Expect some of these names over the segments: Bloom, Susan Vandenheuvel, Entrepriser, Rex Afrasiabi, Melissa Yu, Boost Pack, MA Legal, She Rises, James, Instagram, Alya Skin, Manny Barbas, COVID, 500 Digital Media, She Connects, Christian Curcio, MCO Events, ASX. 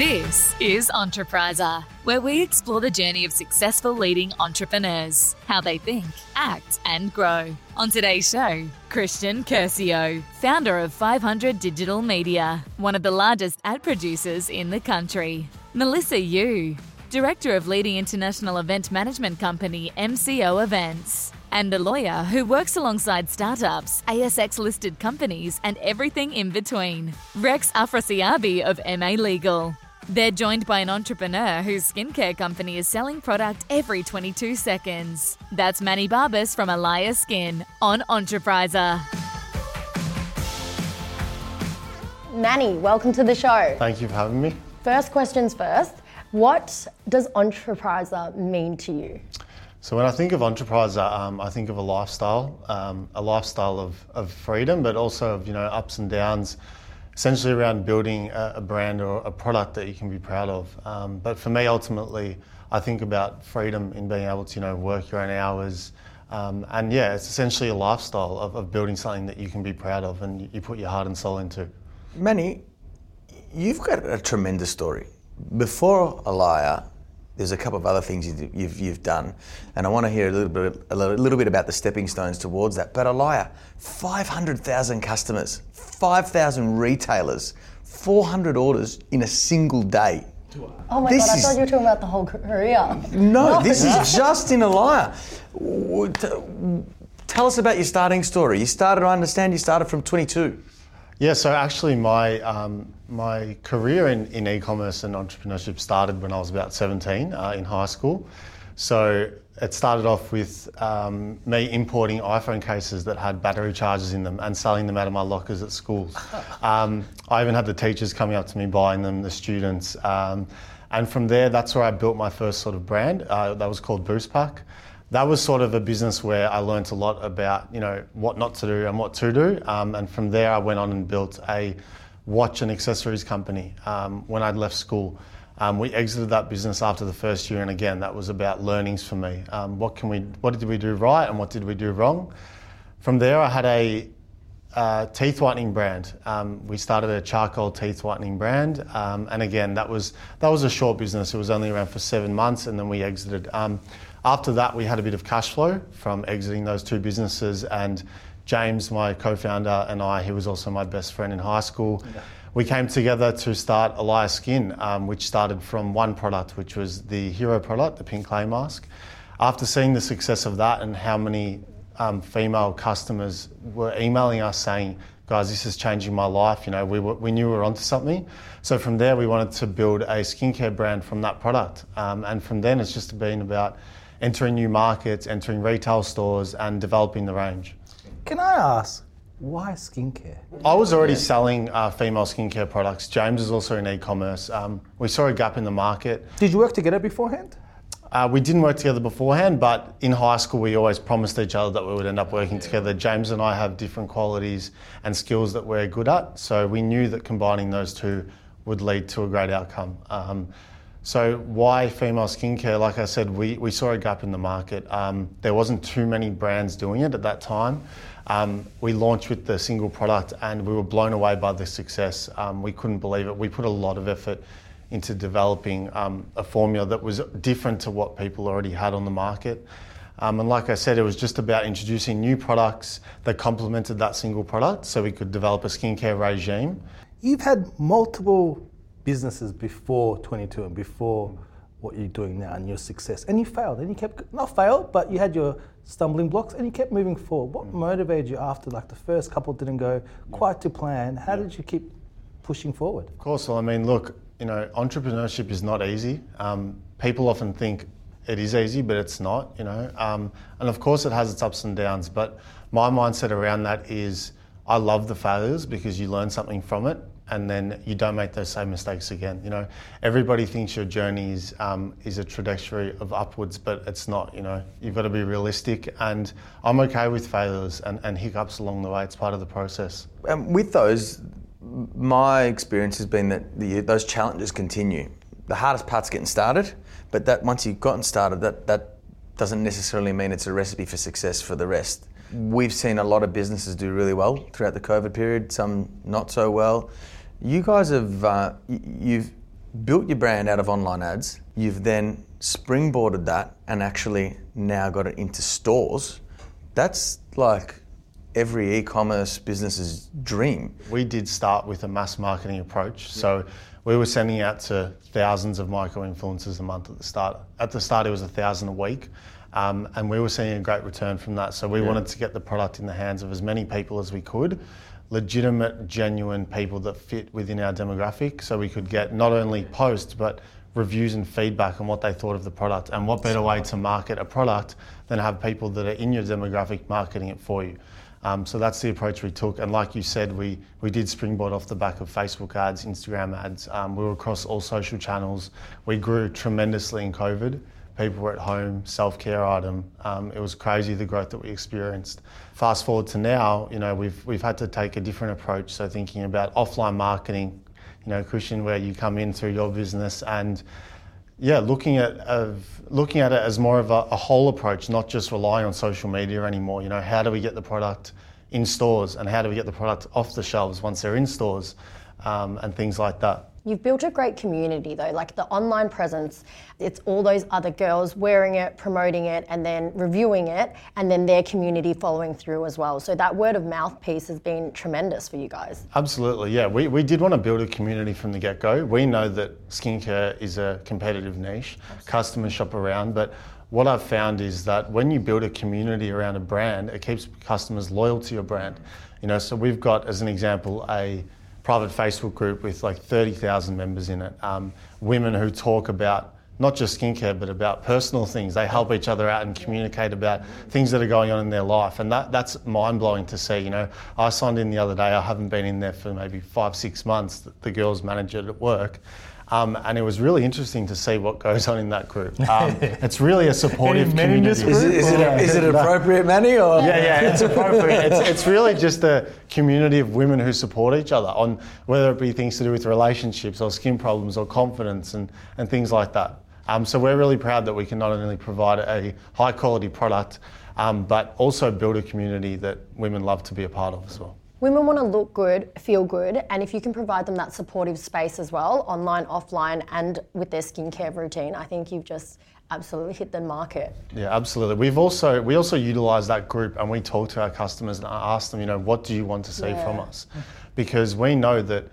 This is Entrepriser, where we explore the journey of successful leading entrepreneurs, how they think, act, and grow. On today's show, Christian Curcio, founder of 500 Digital Media, one of the largest ad producers in the country. Melissa Yu, director of leading international event management company MCO Events, and a lawyer who works alongside startups, ASX-listed companies, and everything in between, Rex Afrasiabi of MA Legal. They're joined by an entrepreneur whose skincare company is selling product every 22 seconds. That's Manny Barbas from Alya Skin on Entrepriser. Manny, welcome to the show. Thank you for having me. First questions first, what does Entrepriser mean to you? So when I think of Entrepriser, I think of a lifestyle of freedom, but also of, ups and downs, essentially around building a brand or a product that you can be proud of. But for me, ultimately, I think about freedom in being able to, work your own hours. It's essentially a lifestyle of building something that you can be proud of and you put your heart and soul into. Manny, you've got a tremendous story. Before Alya, there's a couple of other things you've done, and I want to hear a little bit about the stepping stones towards that. But Alya, 500,000 customers, 5,000 retailers, 400 orders in a single day. Oh my God, I thought you were talking about the whole career. No, this is just in Alya. Tell us about your starting story. I understand you started from 22. Yeah, so actually my career in e-commerce and entrepreneurship started when I was about 17 in high school. So it started off with me importing iPhone cases that had battery chargers in them and selling them out of my lockers at schools. I even had the teachers coming up to me buying them, the students. And from there, that's where I built my first sort of brand. That was called Boost Pack. That was sort of a business where I learnt a lot about, what not to do and what to do. And from there, I went on and built a watch and accessories company when I'd left school. We exited that business after the first year. And again, that was about learnings for me. What did we do right and what did we do wrong? From there, I had a teeth whitening brand. We started a charcoal teeth whitening brand. And again, that was a short business. It was only around for 7 months and then we exited. After that, we had a bit of cash flow from exiting those two businesses, and James, my co-founder, and I, he was also my best friend in high school, we came together to start Alya Skin, which started from one product, which was the hero product, the pink clay mask. After seeing the success of that and how many female customers were emailing us saying, guys, this is changing my life, we knew we were onto something. So from there, we wanted to build a skincare brand from that product. And from then, it's just been about entering new markets, entering retail stores, and developing the range. Can I ask, why skincare? I was already selling female skincare products. James is also in e-commerce. We saw a gap in the market. Did you work together beforehand? We didn't work together beforehand, but in high school, we always promised each other that we would end up working together. James and I have different qualities and skills that we're good at, so we knew that combining those two would lead to a great outcome. So why female skincare? Like I said, we saw a gap in the market. There wasn't too many brands doing it at that time. We launched with the single product and we were blown away by the success. We couldn't believe it. We put a lot of effort into developing a formula that was different to what people already had on the market. And like I said, it was just about introducing new products that complemented that single product so we could develop a skincare regime. You've had multiple businesses before 22 and before what you're doing now and your success, and you failed and you kept, not failed, but you had your stumbling blocks and you kept moving forward. What motivated you after the first couple didn't go quite to plan? How did you keep pushing forward? Of course, well, I mean, look, entrepreneurship is not easy. People often think it is easy, but it's not, and of course it has its ups and downs, but my mindset around that is I love the failures because you learn something from it and then you don't make those same mistakes again. Everybody thinks your journey is a trajectory of upwards, but it's not. You've got to be realistic, and I'm okay with failures and hiccups along the way. It's part of the process. And with those, my experience has been that those challenges continue. The hardest part's getting started, but that once you've gotten started, that doesn't necessarily mean it's a recipe for success for the rest. We've seen a lot of businesses do really well throughout the COVID period, some not so well. You guys have, you've built your brand out of online ads, you've then springboarded that and actually now got it into stores. That's like every e-commerce business's dream. We did start with a mass marketing approach. So we were sending out to thousands of micro-influencers a month at the start. At the start, it was 1,000 a week. And we were seeing a great return from that. So we wanted to get the product in the hands of as many people as we could, legitimate, genuine people that fit within our demographic, so we could get not only posts, but reviews and feedback on what they thought of the product. And what better way to market a product than have people that are in your demographic marketing it for you. So that's the approach we took. And like you said, we did springboard off the back of Facebook ads, Instagram ads. We were across all social channels. We grew tremendously in COVID. People were at home, self-care item. It was crazy, the growth that we experienced. Fast forward to now, we've had to take a different approach. So thinking about offline marketing, Christian, where you come in through your business and looking at it as more of a whole approach, not just relying on social media anymore. How do we get the product in stores and how do we get the product off the shelves once they're in stores, and things like that. You've built a great community though, like the online presence. It's all those other girls wearing it, promoting it, and then reviewing it, and then their community following through as well. So that word of mouth piece has been tremendous for you guys. Absolutely, yeah. We did want to build a community from the get-go. We know that skincare is a competitive niche. Absolutely. Customers shop around, but what I've found is that when you build a community around a brand, it keeps customers loyal to your brand. So we've got, as an example, a private Facebook group with like 30,000 members in it. Women who talk about not just skincare, but about personal things. They help each other out and communicate about things that are going on in their life. And that's mind-blowing to see. I signed in the other day. I haven't been in there for maybe 5-6 months. The girls manage it at work. And it was really interesting to see what goes on in that group. It's really a supportive community. Is it appropriate, Manny? Or? Yeah, it's appropriate. It's really just a community of women who support each other on whether it be things to do with relationships or skin problems or confidence and things like that. So we're really proud that we can not only provide a high quality product, but also build a community that women love to be a part of as well. Women want to look good, feel good, and if you can provide them that supportive space as well, online, offline, and with their skincare routine, I think you've just absolutely hit the market. Yeah, absolutely. We also utilise that group and we talk to our customers and ask them, what do you want to see from us? Because we know that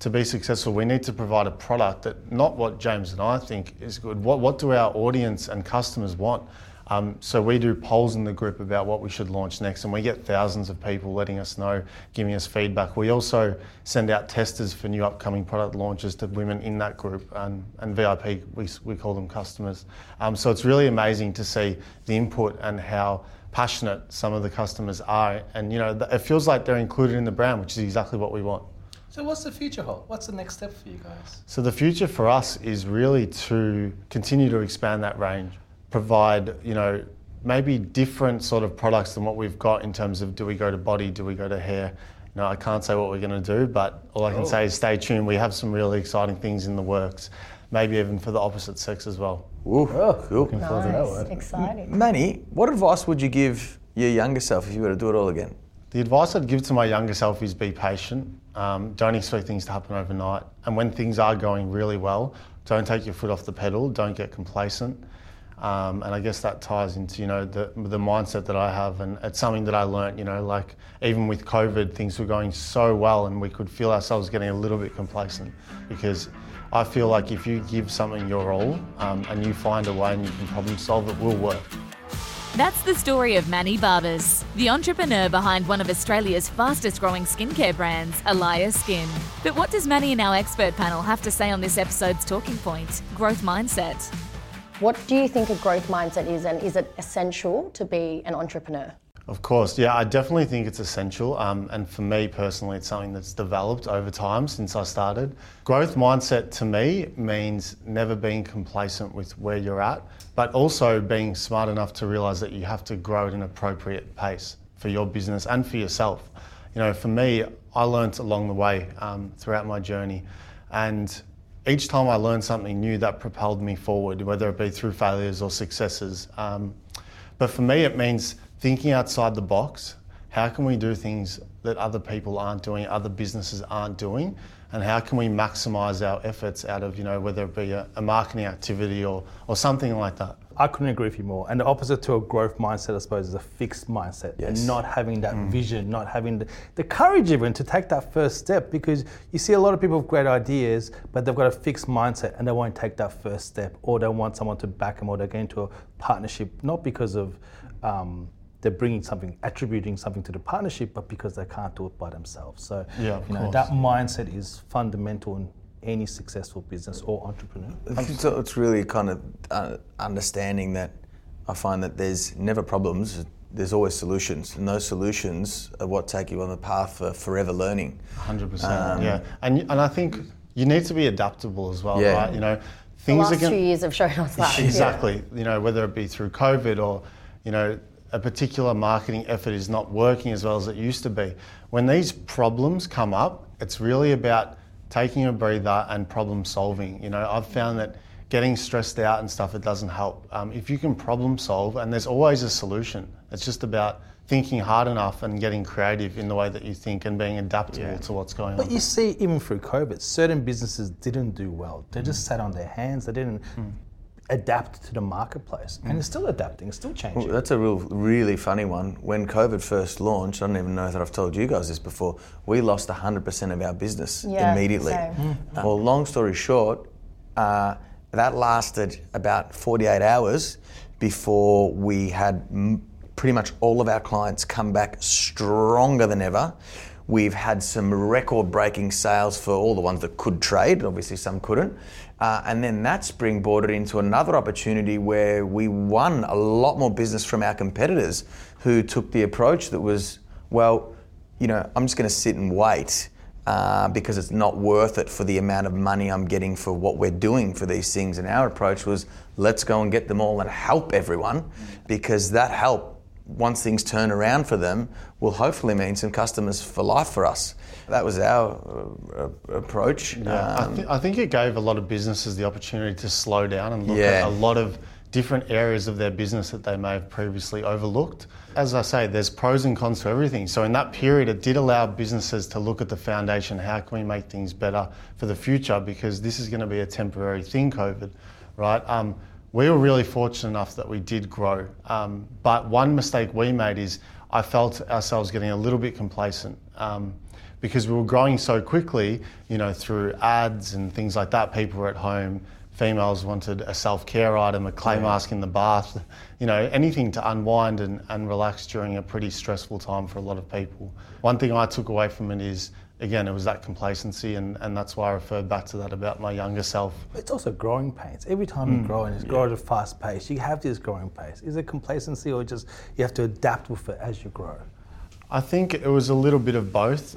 to be successful, we need to provide a product that not what James and I think is good. What do our audience and customers want? So we do polls in the group about what we should launch next, and we get thousands of people letting us know, giving us feedback. We also send out testers for new upcoming product launches to women in that group, and VIP, we call them customers. So it's really amazing to see the input and how passionate some of the customers are. And it feels like they're included in the brand, which is exactly what we want. So what's the future hold? What's the next step for you guys? So the future for us is really to continue to expand that range. Provide, maybe different sort of products than what we've got in terms of do we go to body, do we go to hair? I can't say what we're going to do, but all I can say is stay tuned. We have some really exciting things in the works, maybe even for the opposite sex as well. Ooh, cool. Looking forward to that one. Exciting. Manny, what advice would you give your younger self if you were to do it all again? The advice I'd give to my younger self is be patient. Don't expect things to happen overnight. And when things are going really well, don't take your foot off the pedal. Don't get complacent. And I guess that ties into, the mindset that I have, and it's something that I learnt, like even with COVID, things were going so well and we could feel ourselves getting a little bit complacent, because I feel like if you give something your all, and you find a way and you can problem solve, it will work. That's the story of Manny Barbas, the entrepreneur behind one of Australia's fastest-growing skincare brands, Alya Skin. But what does Manny and our expert panel have to say on this episode's talking point, growth mindset? What do you think a growth mindset is, and is it essential to be an entrepreneur? Of course, yeah, I definitely think it's essential. And for me personally, it's something that's developed over time since I started. Growth mindset to me means never being complacent with where you're at, but also being smart enough to realise that you have to grow at an appropriate pace for your business and for yourself. For me, I learnt along the way throughout my journey, and each time I learned something new, that propelled me forward, whether it be through failures or successes. But for me, it means thinking outside the box, how can we do things that other people aren't doing, other businesses aren't doing, and how can we maximise our efforts out of, you know, whether it be a marketing activity or something like that. I couldn't agree with you more. And the opposite to a growth mindset, I suppose, is a fixed mindset. Yes. And not having that vision, not having the courage even to take that first step, because you see a lot of people with great ideas, but they've got a fixed mindset and they won't take that first step, or they want someone to back them, or they go into a partnership, not because of they're bringing something, attributing something to the partnership, but because they can't do it by themselves. So that mindset is fundamental in any successful business or entrepreneur. So it's really kind of understanding that I find that there's never problems, there's always solutions, and those solutions are what take you on the path for forever learning. 100%, yeah. And I think you need to be adaptable as well, right? You know, things the last 2 years have shown us that. Exactly, you know, whether it be through COVID or, you know, a particular marketing effort is not working as well as it used to be. When these problems come up, it's really about taking a breather and problem solving. You know, I've found that getting stressed out and stuff, it doesn't help. If you can problem solve, and there's always a solution, it's just about thinking hard enough and getting creative in the way that you think and being adaptable to what's going on. But you see, even through COVID, certain businesses didn't do well. They just sat on their hands, they didn't adapt to the marketplace, and it's still adapting, it's still changing. Well, that's a really funny one. When COVID first launched, I don't even know that I've told you guys this before, we lost 100% of our business immediately. Well, long story short, that lasted about 48 hours before we had pretty much all of our clients come back stronger than ever. We've had some record-breaking sales for all the ones that could trade, obviously some couldn't. And then that springboarded into another opportunity where we won a lot more business from our competitors who took the approach that was, well, you know, I'm just going to sit and wait because it's not worth it for the amount of money I'm getting for what we're doing for these things. And our approach was, let's go and get them all and help everyone, because that help, once things turn around for them, will hopefully mean some customers for life for us. That was our approach. Yeah. I think it gave a lot of businesses the opportunity to slow down and look at a lot of different areas of their business that they may have previously overlooked. As I say, there's pros and cons to everything. So in that period, it did allow businesses to look at the foundation. How can we make things better for the future? Because this is going to be a temporary thing, COVID, right? We were really fortunate enough that we did grow. But one mistake we made is I felt ourselves getting a little bit complacent because we were growing so quickly, you know, through ads and things like that. People were at home, females wanted a self-care item, a clay mask in the bath, you know, anything to unwind and relax during a pretty stressful time for a lot of people. One thing I took away from it is, again, it was that complacency, and that's why I referred back to that about my younger self. It's also growing pains. Every time you grow, and it's growing at a fast pace, you have this growing pace. Is it complacency, or just you have to adapt with it as you grow? I think it was a little bit of both.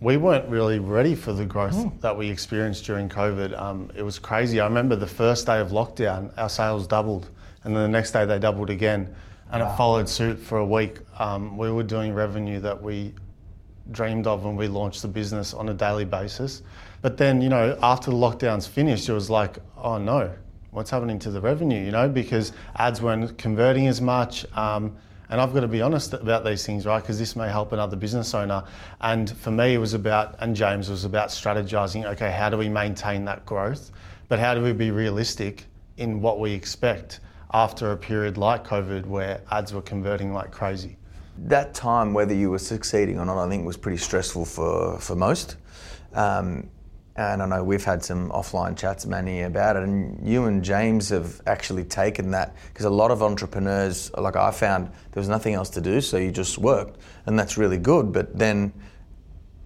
We weren't really ready for the growth that we experienced during COVID. It was crazy. I remember the first day of lockdown, our sales doubled, and then the next day they doubled again, and it followed suit for a week. We were doing revenue that we dreamed of when we launched the business on a daily basis. But then, you know, after the lockdowns finished, it was like, oh no, what's happening to the revenue, you know, because ads weren't converting as much. And I've got to be honest about these things, right? Because this may help another business owner. And for me, it was about, and James was about strategizing, okay, how do we maintain that growth? But how do we be realistic in what we expect after a period like COVID where ads were converting like crazy? That time, whether you were succeeding or not, I think was pretty stressful for most. And I know we've had some offline chats, Manny, about it. And you and James have actually taken that, because a lot of entrepreneurs, like I found, there was nothing else to do, so you just worked. And that's really good. But then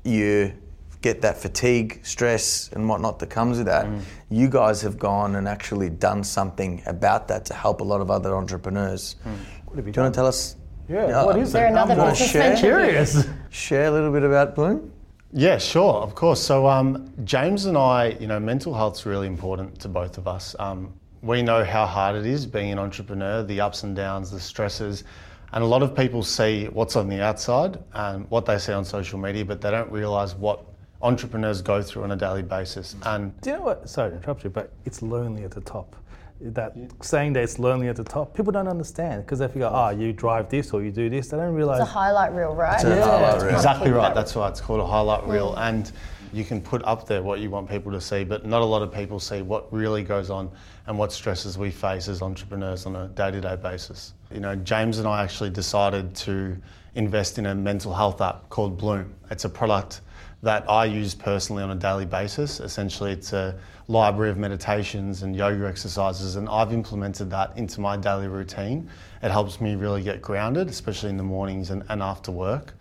you get that fatigue, stress, and whatnot that comes with that. You guys have gone and actually done something about that to help a lot of other entrepreneurs. What have you done? Do you want to tell us? Yeah, what is there another business venture? Share a little bit about Bloom? Yeah, sure, of course. So James and I, you know, mental health's really important to both of us. We know how hard it is being an entrepreneur, the ups and downs, the stresses, and a lot of people see what's on the outside and what they see on social media, but they don't realise what entrepreneurs go through on a daily basis. And do you know what? Sorry to interrupt you, but it's lonely at the top. that saying that it's lonely at the top, people don't understand because they figure, oh, you drive this or you do this. They don't realise. It's a highlight reel, right? It's a highlight reel. Exactly right. That's why it's called a highlight reel. And you can put up there what you want people to see, but not a lot of people see what really goes on and what stresses we face as entrepreneurs on a day-to-day basis. You know, James and I actually decided to invest in a mental health app called Bloom. It's a product that I use personally on a daily basis. Essentially, it's a library of meditations and yoga exercises, and I've implemented that into my daily routine. It helps me really get grounded, especially in the mornings and after work,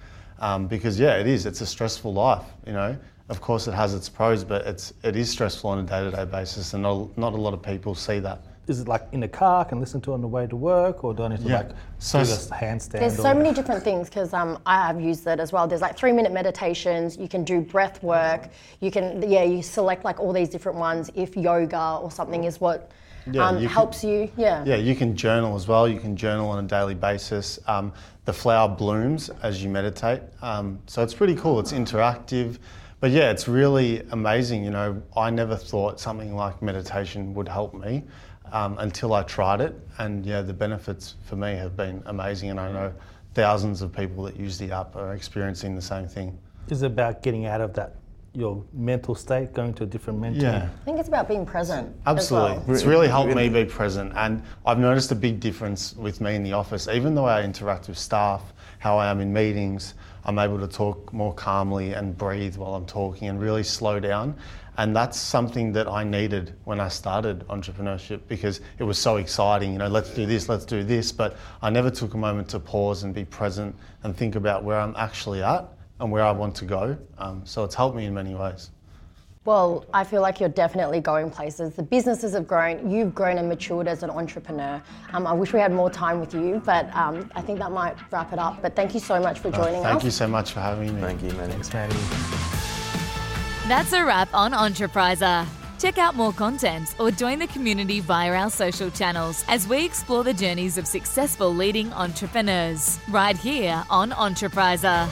because it's a stressful life, you know. Of course, it has its pros, but it is stressful on a day-to-day basis, and not a lot of people see that. Is it like in the car? I can listen to it on the way to work, or do I need to do this handstand? There's so many different things because I have used it as well. There's like 3-minute meditations. You can do breath work. You can you select like all these different ones. If yoga or something is what helps you. Yeah. Yeah, you can journal as well. You can journal on a daily basis. The flower blooms as you meditate. So it's pretty cool. It's interactive. But it's really amazing. You know, I never thought something like meditation would help me until I tried it. And the benefits for me have been amazing. And I know thousands of people that use the app are experiencing the same thing. Is it about getting out of that, your mental state, going to a different mental? Yeah. I think it's about being present. Absolutely. As well. It's really helped me be present. And I've noticed a big difference with me in the office, even though I interact with staff, how I am in meetings, I'm able to talk more calmly and breathe while I'm talking and really slow down. And that's something that I needed when I started entrepreneurship because it was so exciting. You know, let's do this. But I never took a moment to pause and be present and think about where I'm actually at and where I want to go. So it's helped me in many ways. Well, I feel like you're definitely going places. The businesses have grown, you've grown and matured as an entrepreneur. I wish we had more time with you, but I think that might wrap it up. But thank you so much for joining us. Thank you so much for having me. Thank you, Manny. Thanks, Manny. That's a wrap on Entrepriser. Check out more content or join the community via our social channels as we explore the journeys of successful leading entrepreneurs right here on Entrepriser.